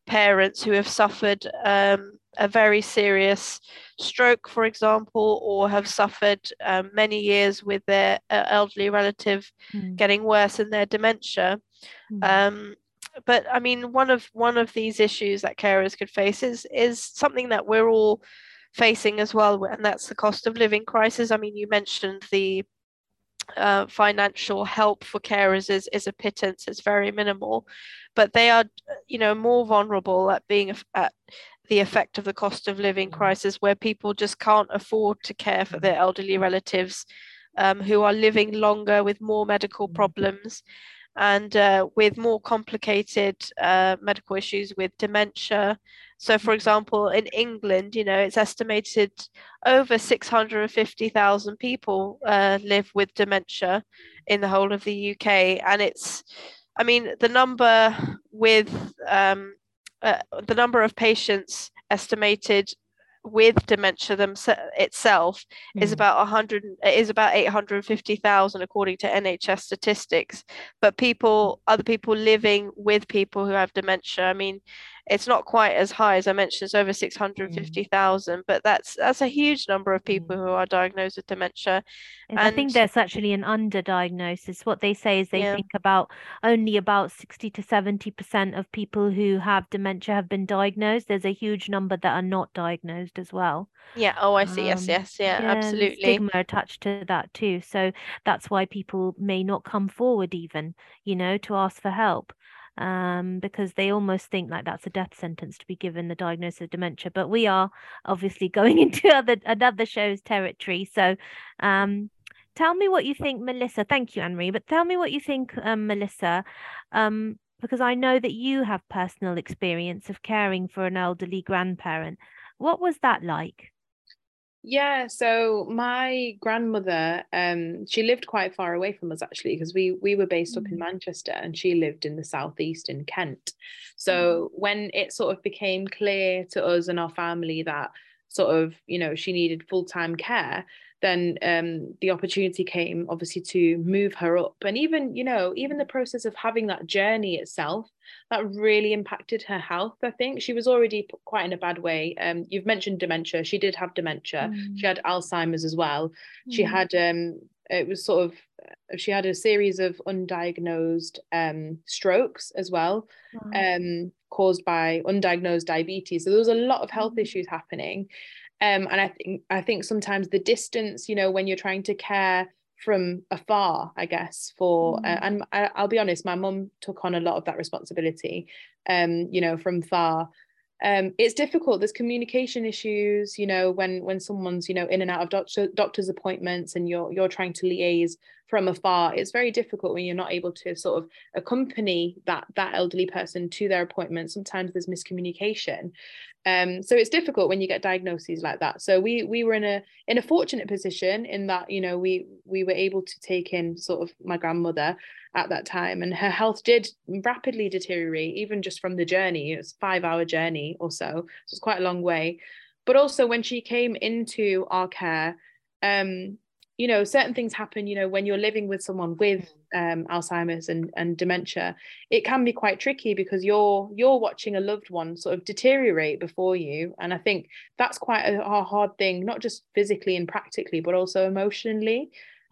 parents who have suffered um, a very serious stroke, for example, or have suffered um, many years with their uh, elderly relative mm-hmm. getting worse in their dementia. Mm-hmm. Um, But I mean, one of one of these issues that carers could face is is something that we're all facing as well, and that's the cost of living crisis. I mean, you mentioned the uh, financial help for carers is, is a pittance; it's very minimal, but they are, you know, more vulnerable at being at the effect of the cost of living crisis, where people just can't afford to care for their elderly relatives, um, who are living longer with more medical problems. And uh, with more complicated uh, medical issues with dementia. So, for example, in England, you know, it's estimated over six hundred fifty thousand people uh, live with dementia in the whole of the U K. And it's, I mean, the number with um, uh, the number of patients estimated with dementia themselves itself mm. is about one hundred is about eight hundred fifty thousand according to N H S statistics, but people other people living with people who have dementia, I mean, it's not quite as high as I mentioned, it's over six hundred fifty thousand, mm. but that's that's a huge number of people mm. who are diagnosed with dementia. And, and I think that's actually an underdiagnosis. What they say is they yeah. think about only about sixty to seventy percent of people who have dementia have been diagnosed. There's a huge number that are not diagnosed as well. Yeah. Oh, I see. Um, yes. Yes. Yeah, yeah. Absolutely. Stigma attached to that too. So that's why people may not come forward even, you know, to ask for help. Um, because they almost think like that's a death sentence to be given the diagnosis of dementia. But we are obviously going into other another show's territory. So um, tell me what you think, Melissa. Thank you, Anne-Marie. But tell me what you think, um, Melissa, um, because I know that you have personal experience of caring for an elderly grandparent. What was that like? Yeah, so my grandmother, um, she lived quite far away from us actually, because we we were based mm-hmm. up in Manchester and she lived in the southeast in Kent. So mm-hmm. when it sort of became clear to us and our family that sort of, you know, she needed full-time care, then um, the opportunity came obviously to move her up. And even, you know, even the process of having that journey itself, that really impacted her health, I think. She was already quite in a bad way. Um, you've mentioned dementia. She did have dementia. Mm. She had Alzheimer's as well. Mm. She had um, it was sort of, she had a series of undiagnosed um, strokes as well, wow. um, caused by undiagnosed diabetes. So there was a lot of health issues happening. Um, and I think I think sometimes the distance, you know, when you're trying to care from afar, I guess, for, mm. uh, and I, I'll be honest, my mum took on a lot of that responsibility, um, you know, from far. Um, it's difficult. There's communication issues, you know, when when someone's, you know, in and out of doctor, doctor's appointments and you're you're trying to liaise from afar. It's very difficult when you're not able to sort of accompany that that elderly person to their appointment. Sometimes there's miscommunication. Um, so it's difficult when you get diagnoses like that. So we we were in a in a fortunate position in that, you know, we we were able to take in sort of my grandmother at that time, and her health did rapidly deteriorate, even just from the journey. It was a five hour journey or so, so it's quite a long way. But also when she came into our care, um, you know, certain things happen, you know, when you're living with someone with um, Alzheimer's and, and dementia, it can be quite tricky because you're you're watching a loved one sort of deteriorate before you. And I think that's quite a, a hard thing, not just physically and practically, but also emotionally.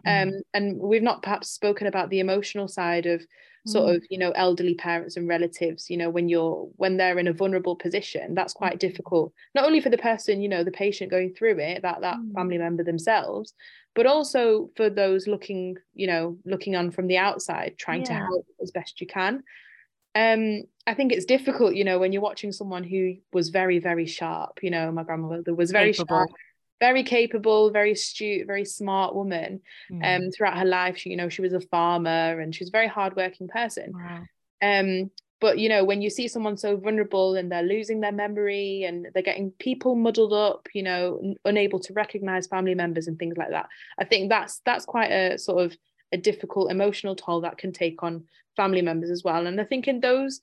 Mm. Um, and we've not perhaps spoken about the emotional side of sort mm. of, you know, elderly parents and relatives, you know, when you're when they're in a vulnerable position, that's quite mm. difficult, not only for the person, you know, the patient going through it, that that mm. family member themselves, but also for those looking, you know, looking on from the outside, trying yeah. to help as best you can. Um, I think it's difficult, you know, when you're watching someone who was very, very sharp, you know, my grandmother was very capable. sharp, very capable, very astute, very smart woman. Mm. Um, throughout her life, she, you know, she was a farmer and she was a very hardworking person. Wow. Um, but, you know, when you see someone so vulnerable and they're losing their memory and they're getting people muddled up, you know, n- unable to recognize family members and things like that, I think that's that's quite a sort of a difficult emotional toll that can take on family members as well. And I think in those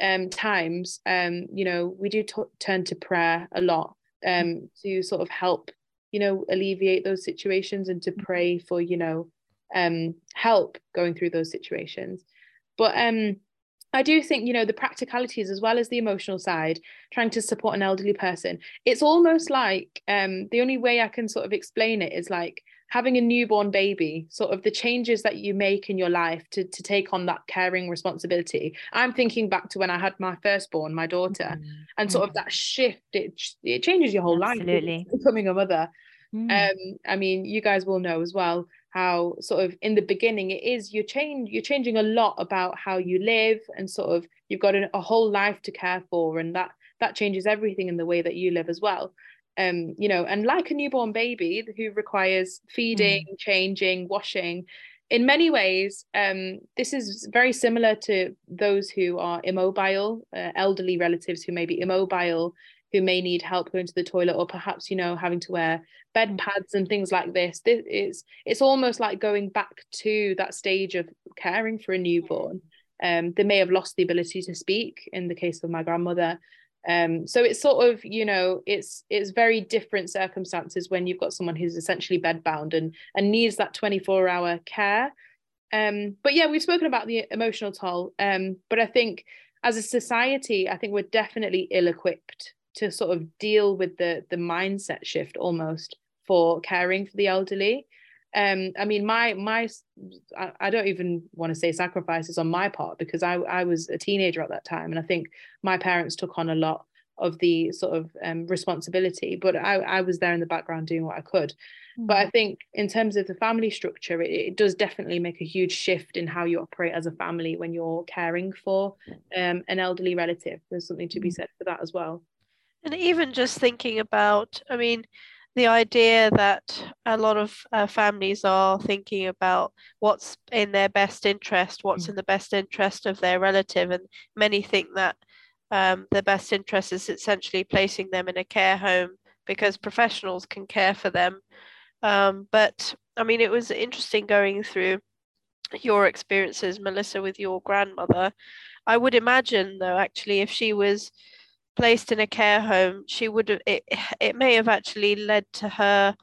um, times, um, you know, we do t- turn to prayer a lot um, to sort of help, you know, alleviate those situations and to pray for, you know, um, help going through those situations. But um I do think, you know, the practicalities as well as the emotional side, trying to support an elderly person, it's almost like um, the only way I can sort of explain it is like having a newborn baby, sort of the changes that you make in your life to, to take on that caring responsibility. I'm thinking back to when I had my firstborn, my daughter, mm-hmm. and sort of that shift, it it changes your whole Absolutely. life, becoming a mother. Mm-hmm. Um, I mean, you guys will know as well, how sort of in the beginning it is you're change you're changing a lot about how you live, and sort of you've got a, a whole life to care for, and that that changes everything in the way that you live as well. Um you know, and like a newborn baby who requires feeding, mm. changing, washing, in many ways um this is very similar to those who are immobile, uh, elderly relatives who may be immobile, who may need help going to the toilet, or perhaps, you know, having to wear bed pads and things like this. This is, it's almost like going back to that stage of caring for a newborn. Um, they may have lost the ability to speak in the case of my grandmother. Um, so it's sort of, you know, it's it's very different circumstances when you've got someone who's essentially bedbound and and needs that twenty-four hour care. Um, but yeah, we've spoken about the emotional toll. Um, but I think as a society, I think we're definitely ill-equipped to sort of deal with the the mindset shift almost for caring for the elderly. Um, I mean, my, my I, I don't even want to say sacrifices on my part, because I, I was a teenager at that time. And I think my parents took on a lot of the sort of um, responsibility, but I, I was there in the background doing what I could. Mm-hmm. But I think in terms of the family structure, it, it does definitely make a huge shift in how you operate as a family when you're caring for um, an elderly relative. There's something to be said for that as well. And even just thinking about, I mean, the idea that a lot of uh, families are thinking about what's in their best interest, what's mm-hmm. in the best interest of their relative. And many think that um, the best interest is essentially placing them in a care home because professionals can care for them. Um, but I mean, it was interesting going through your experiences, Melissa, with your grandmother. I would imagine, though, actually, if she was placed in a care home, she would have it, it may have actually led to her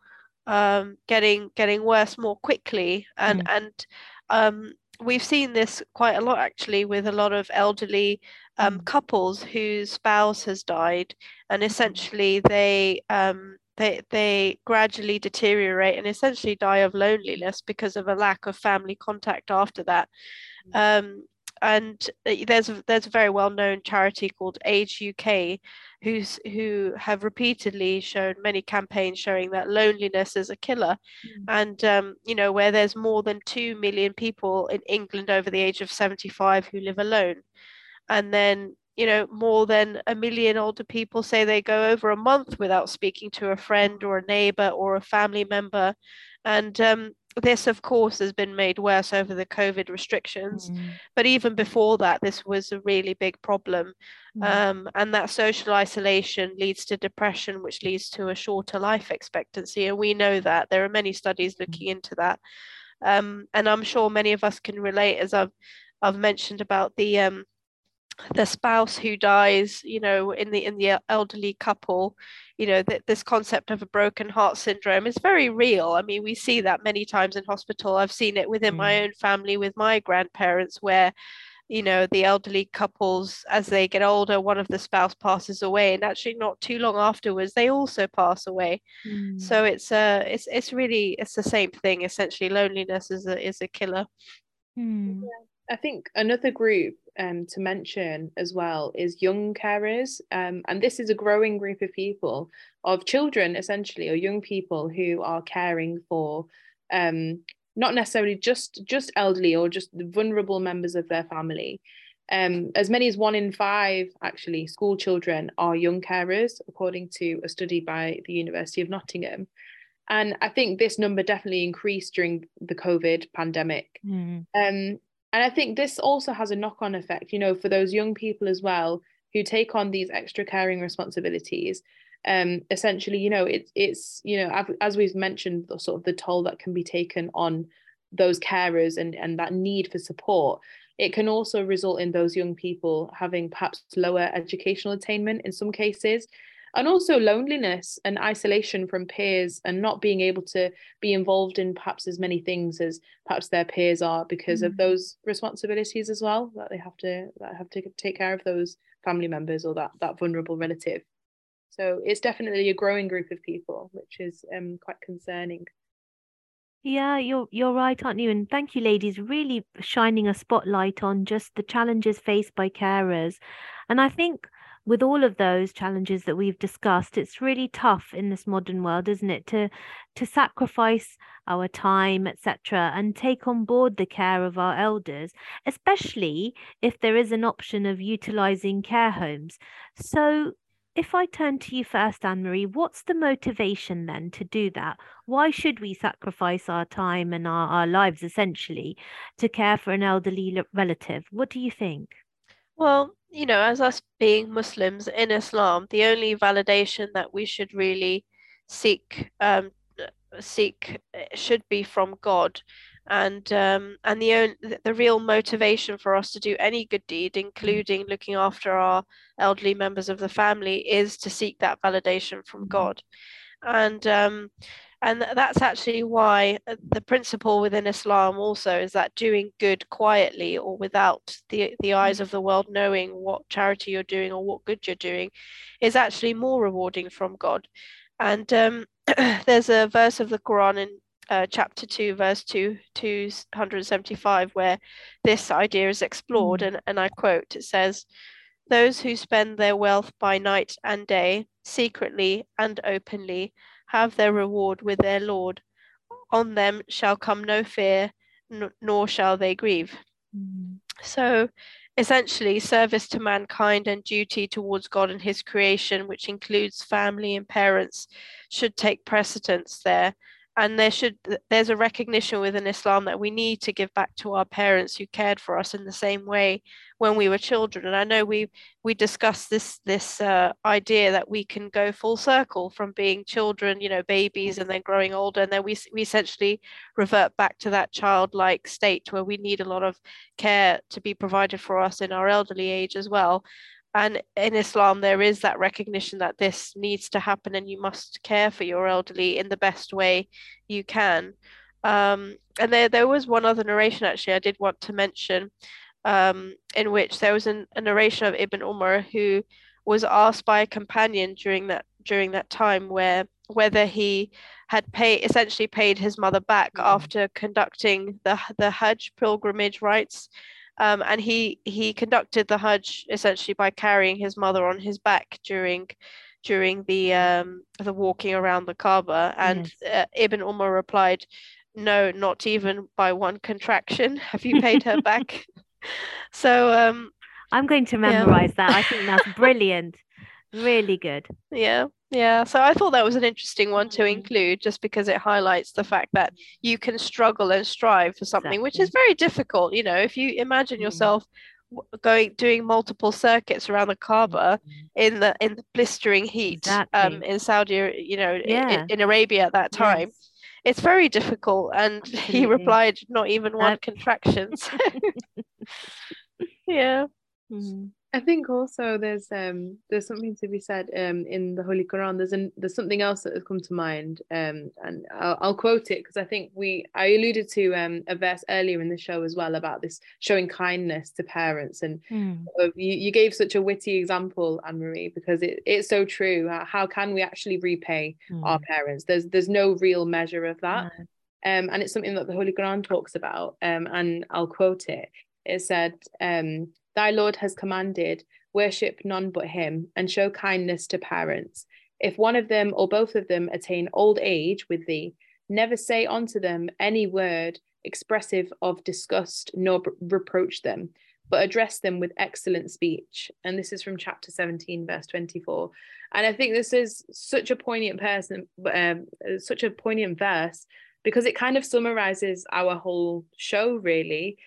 um getting getting worse more quickly, and mm. and um we've seen this quite a lot actually with a lot of elderly um mm. couples whose spouse has died, and essentially they um They, they gradually deteriorate and essentially die of loneliness because of a lack of family contact after that. Um, and there's a, there's a very well-known charity called Age U K who's, who have repeatedly shown many campaigns showing that loneliness is a killer. Mm. And, um, you know, where there's more than two million people in England over the age of seventy-five who live alone. And then, you know, more than a million older people say they go over a month without speaking to a friend or a neighbour or a family member. And um, this, of course, has been made worse over the COVID restrictions. Mm. But even before that, this was a really big problem. Mm. Um, and that social isolation leads to depression, which leads to a shorter life expectancy. And we know that there are many studies looking into that. Um, and I'm sure many of us can relate, as I've, I've mentioned about the... Um, the spouse who dies, you know, in the in the elderly couple, you know, that this concept of a broken heart syndrome is very real. I mean, we see that many times in hospital. I've seen it within mm. my own family with my grandparents, where, you know, the elderly couples, as they get older, one of the spouse passes away, and actually not too long afterwards, they also pass away. Mm. So it's uh it's it's really it's the same thing essentially. Loneliness is a is a killer. Mm. Yeah. I think another group um, to mention as well is young carers. Um, and this is a growing group of people, of children essentially, or young people who are caring for um, not necessarily just, just elderly or just the vulnerable members of their family. Um, as many as one in five, actually, school children are young carers, according to a study by the University of Nottingham. And I think this number definitely increased during the COVID pandemic. Mm. Um, And I think this also has a knock-on effect, you know, for those young people as well who take on these extra caring responsibilities. Um, essentially, you know, it, it's, you know, as we've mentioned, the sort of the toll that can be taken on those carers and, and that need for support. It can also result in those young people having perhaps lower educational attainment in some cases, and also loneliness and isolation from peers and not being able to be involved in perhaps as many things as perhaps their peers are because mm. of those responsibilities as well, that they have to that have to take care of those family members or that, that vulnerable relative. So it's definitely a growing group of people, which is um, quite concerning. Yeah, you're you're right, aren't you? And thank you, ladies, really shining a spotlight on just the challenges faced by carers. And I think with all of those challenges that we've discussed, it's really tough in this modern world, isn't it, to to sacrifice our time, et cetera, and take on board the care of our elders, especially if there is an option of utilising care homes. So if I turn to you first, Anne-Marie, what's the motivation then to do that? Why should we sacrifice our time and our, our lives, essentially, to care for an elderly relative? What do you think? Well, you know, as us being Muslims in Islam, the only validation that we should really seek um, seek should be from God, and um, and the only, the real motivation for us to do any good deed, including looking after our elderly members of the family, is to seek that validation from God, and um, and that's actually why the principle within Islam also is that doing good quietly or without the, the eyes of the world knowing what charity you're doing or what good you're doing is actually more rewarding from God. And um, there's a verse of the Quran in uh, chapter two, verse two, two seventy-five, where this idea is explored. And, and I quote, it says, "Those who spend their wealth by night and day, secretly and openly, have their reward with their Lord. On them shall come no fear, n- nor shall they grieve." Mm. So essentially, service to mankind and duty towards God and his creation, which includes family and parents, should take precedence there. And there should there's a recognition within Islam that we need to give back to our parents who cared for us in the same way when we were children. And I know we we discussed this this uh, idea that we can go full circle from being children, you know, babies, and then growing older, and then we we essentially revert back to that childlike state where we need a lot of care to be provided for us in our elderly age as well. And in Islam, there is that recognition that this needs to happen and you must care for your elderly in the best way you can. Um, and there, there was one other narration, actually, I did want to mention, um, in which there was an, a narration of Ibn Umar, who was asked by a companion during that during that time where whether he had pay, essentially paid his mother back mm-hmm. after conducting the the Hajj pilgrimage rites. Um, and he he conducted the Hajj essentially by carrying his mother on his back during during the um, the walking around the Kaaba. And yes. uh, Ibn Umar replied, "No, not even by one contraction. Have you paid her back?" So um, I'm going to memorize yeah. that. I think that's brilliant. Really good. Yeah. Yeah. So I thought that was an interesting one to include, just because it highlights the fact that you can struggle and strive for something, exactly. which is very difficult. You know, if you imagine yourself going, doing multiple circuits around the Kaaba in the, in the blistering heat, exactly. um, in Saudi, you know, yeah. in, in Arabia at that time, yes. it's very difficult. And Absolutely. He replied, "Not even one uh, contraction." So, yeah. Mm-hmm. I think also there's um there's something to be said um in the Holy Quran. There's an, there's something else that has come to mind, um and I'll, I'll quote it, because I think we I alluded to um a verse earlier in the show as well about this showing kindness to parents, and mm. sort of, you, you gave such a witty example, Anne-Marie, because it, it's so true. How, how can we actually repay mm. our parents? There's there's no real measure of that, mm. um and it's something that the Holy Quran talks about, um and I'll quote it. It said, um. "Thy Lord has commanded, worship none but him, and show kindness to parents. If one of them or both of them attain old age with thee, never say unto them any word expressive of disgust, nor reproach them, but address them with excellent speech." And this is from chapter seventeen, verse twenty-four. And I think this is such a poignant person, um, such a poignant verse, because it kind of summarizes our whole show, really.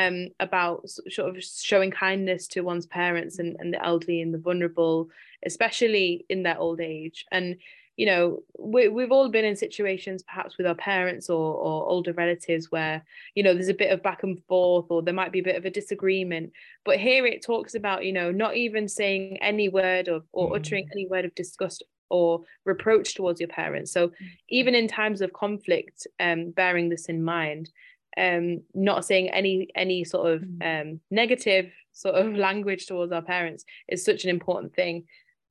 Um, about sort of showing kindness to one's parents and, and the elderly and the vulnerable, especially in their old age. And, you know, we, we've all been in situations perhaps with our parents or, or older relatives where, you know, there's a bit of back and forth, or there might be a bit of a disagreement. But here it talks about, you know, not even saying any word of, or mm-hmm. uttering any word of disgust or reproach towards your parents. So mm-hmm. even in times of conflict, um, bearing this in mind, um not saying any any sort of um negative sort of language towards our parents is such an important thing.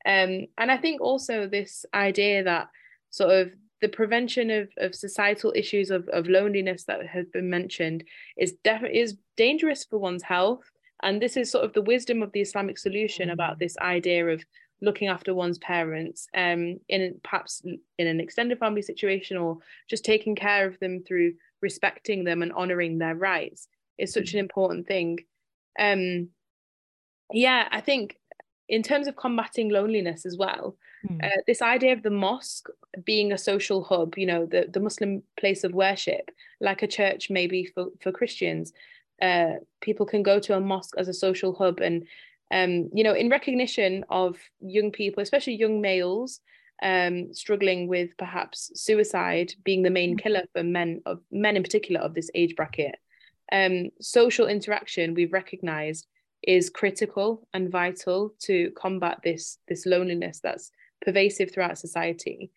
Um and I think also this idea that sort of the prevention of, of societal issues of, of loneliness that has been mentioned is definitely is dangerous for one's health. And this is sort of the wisdom of the Islamic solution about this idea of looking after one's parents, um in perhaps in an extended family situation, or just taking care of them through respecting them and honouring their rights, is such an important thing. Um, yeah, I think in terms of combating loneliness as well, mm. uh, this idea of the mosque being a social hub, you know, the, the Muslim place of worship, like a church maybe for, for Christians, uh, people can go to a mosque as a social hub. And, um, you know, in recognition of young people, especially young males, um struggling with perhaps suicide being the main killer for men of men in particular of this age bracket, um social interaction, we've recognized, is critical and vital to combat this this loneliness that's pervasive throughout society.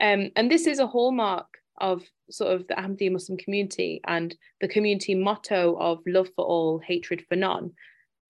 Um and this is a hallmark of sort of the Ahmadiyya Muslim community and the community motto of love for all, hatred for none.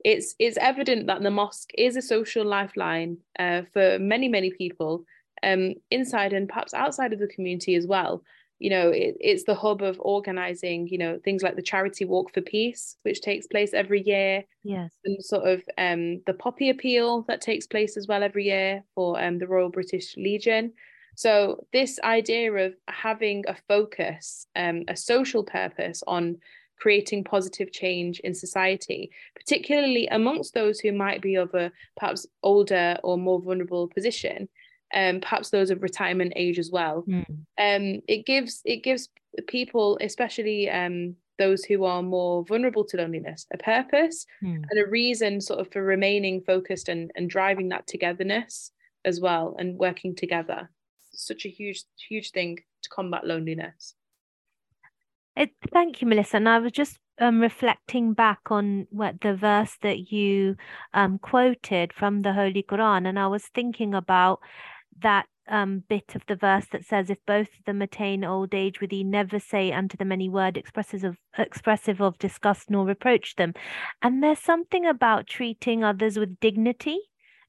It's it's evident that the mosque is a social lifeline uh, for many many people, um inside and perhaps outside of the community as well. You know, it, it's the hub of organizing, you know, things like the charity Walk for Peace, which takes place every year, yes and sort of um the poppy appeal that takes place as well every year for um the Royal British Legion. So this idea of having a focus, um a social purpose on creating positive change in society, particularly amongst those who might be of a perhaps older or more vulnerable position, and um, perhaps those of retirement age as well. Mm. Um, it gives it gives people, especially um, those who are more vulnerable to loneliness, a purpose mm. and a reason sort of for remaining focused and, and driving that togetherness as well, and working together. It's such a huge, huge thing to combat loneliness. It, thank you, Melissa. And I was just um, reflecting back on what the verse that you um, quoted from the Holy Quran, and I was thinking about that um, bit of the verse that says, "If both of them attain old age with thee, never say unto them any word expressive of, expressive of disgust, nor reproach them." And there's something about treating others with dignity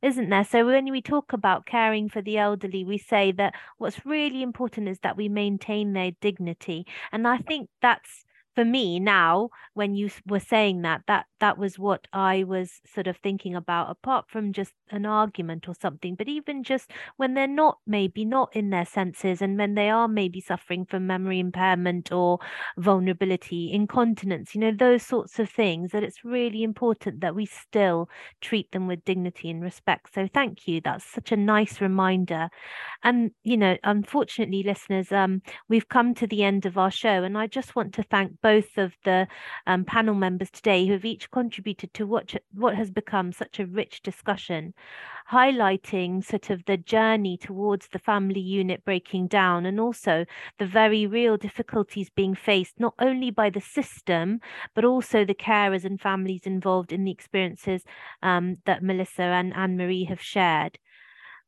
isn't there? So when we talk about caring for the elderly, we say that what's really important is that we maintain their dignity. And I think that's, for me now, when you were saying that, that that was what I was sort of thinking about, apart from just an argument or something, but even just when they're not, maybe not in their senses, and when they are maybe suffering from memory impairment or vulnerability, incontinence, you know, those sorts of things, that it's really important that we still treat them with dignity and respect. So thank you. That's such a nice reminder. And, you know, unfortunately, listeners, um, we've come to the end of our show, and I just want to thank both both of the um, panel members today who have each contributed to what, what has become such a rich discussion, highlighting sort of the journey towards the family unit breaking down, and also the very real difficulties being faced not only by the system but also the carers and families involved in the experiences um, that Melissa and Anne-Marie have shared.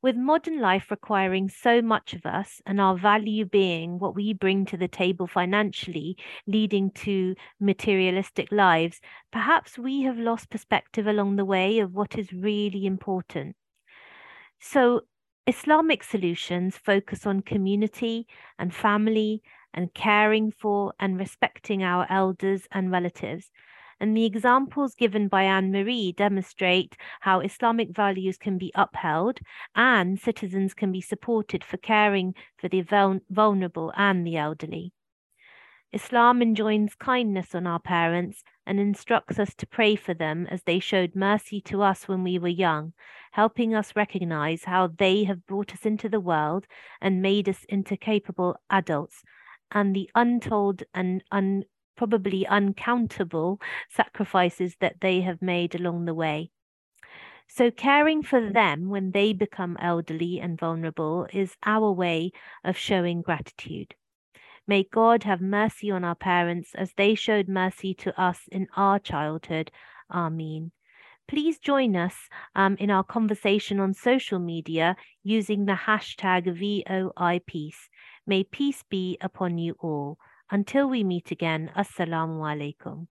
With modern life requiring so much of us, and our value being what we bring to the table financially, leading to materialistic lives, perhaps we have lost perspective along the way of what is really important. So Islamic solutions focus on community and family and caring for and respecting our elders and relatives. And the examples given by Anne-Marie demonstrate how Islamic values can be upheld and citizens can be supported for caring for the vulnerable and the elderly. Islam enjoins kindness on our parents and instructs us to pray for them as they showed mercy to us when we were young, helping us recognize how they have brought us into the world and made us into capable adults, and the untold and un. probably uncountable sacrifices that they have made along the way. So caring for them when they become elderly and vulnerable is our way of showing gratitude. May God have mercy on our parents as they showed mercy to us in our childhood. Ameen. Please join us um, in our conversation on social media using the hashtag V O I Peace. May peace be upon you all. Until we meet again, Assalamu alaikum.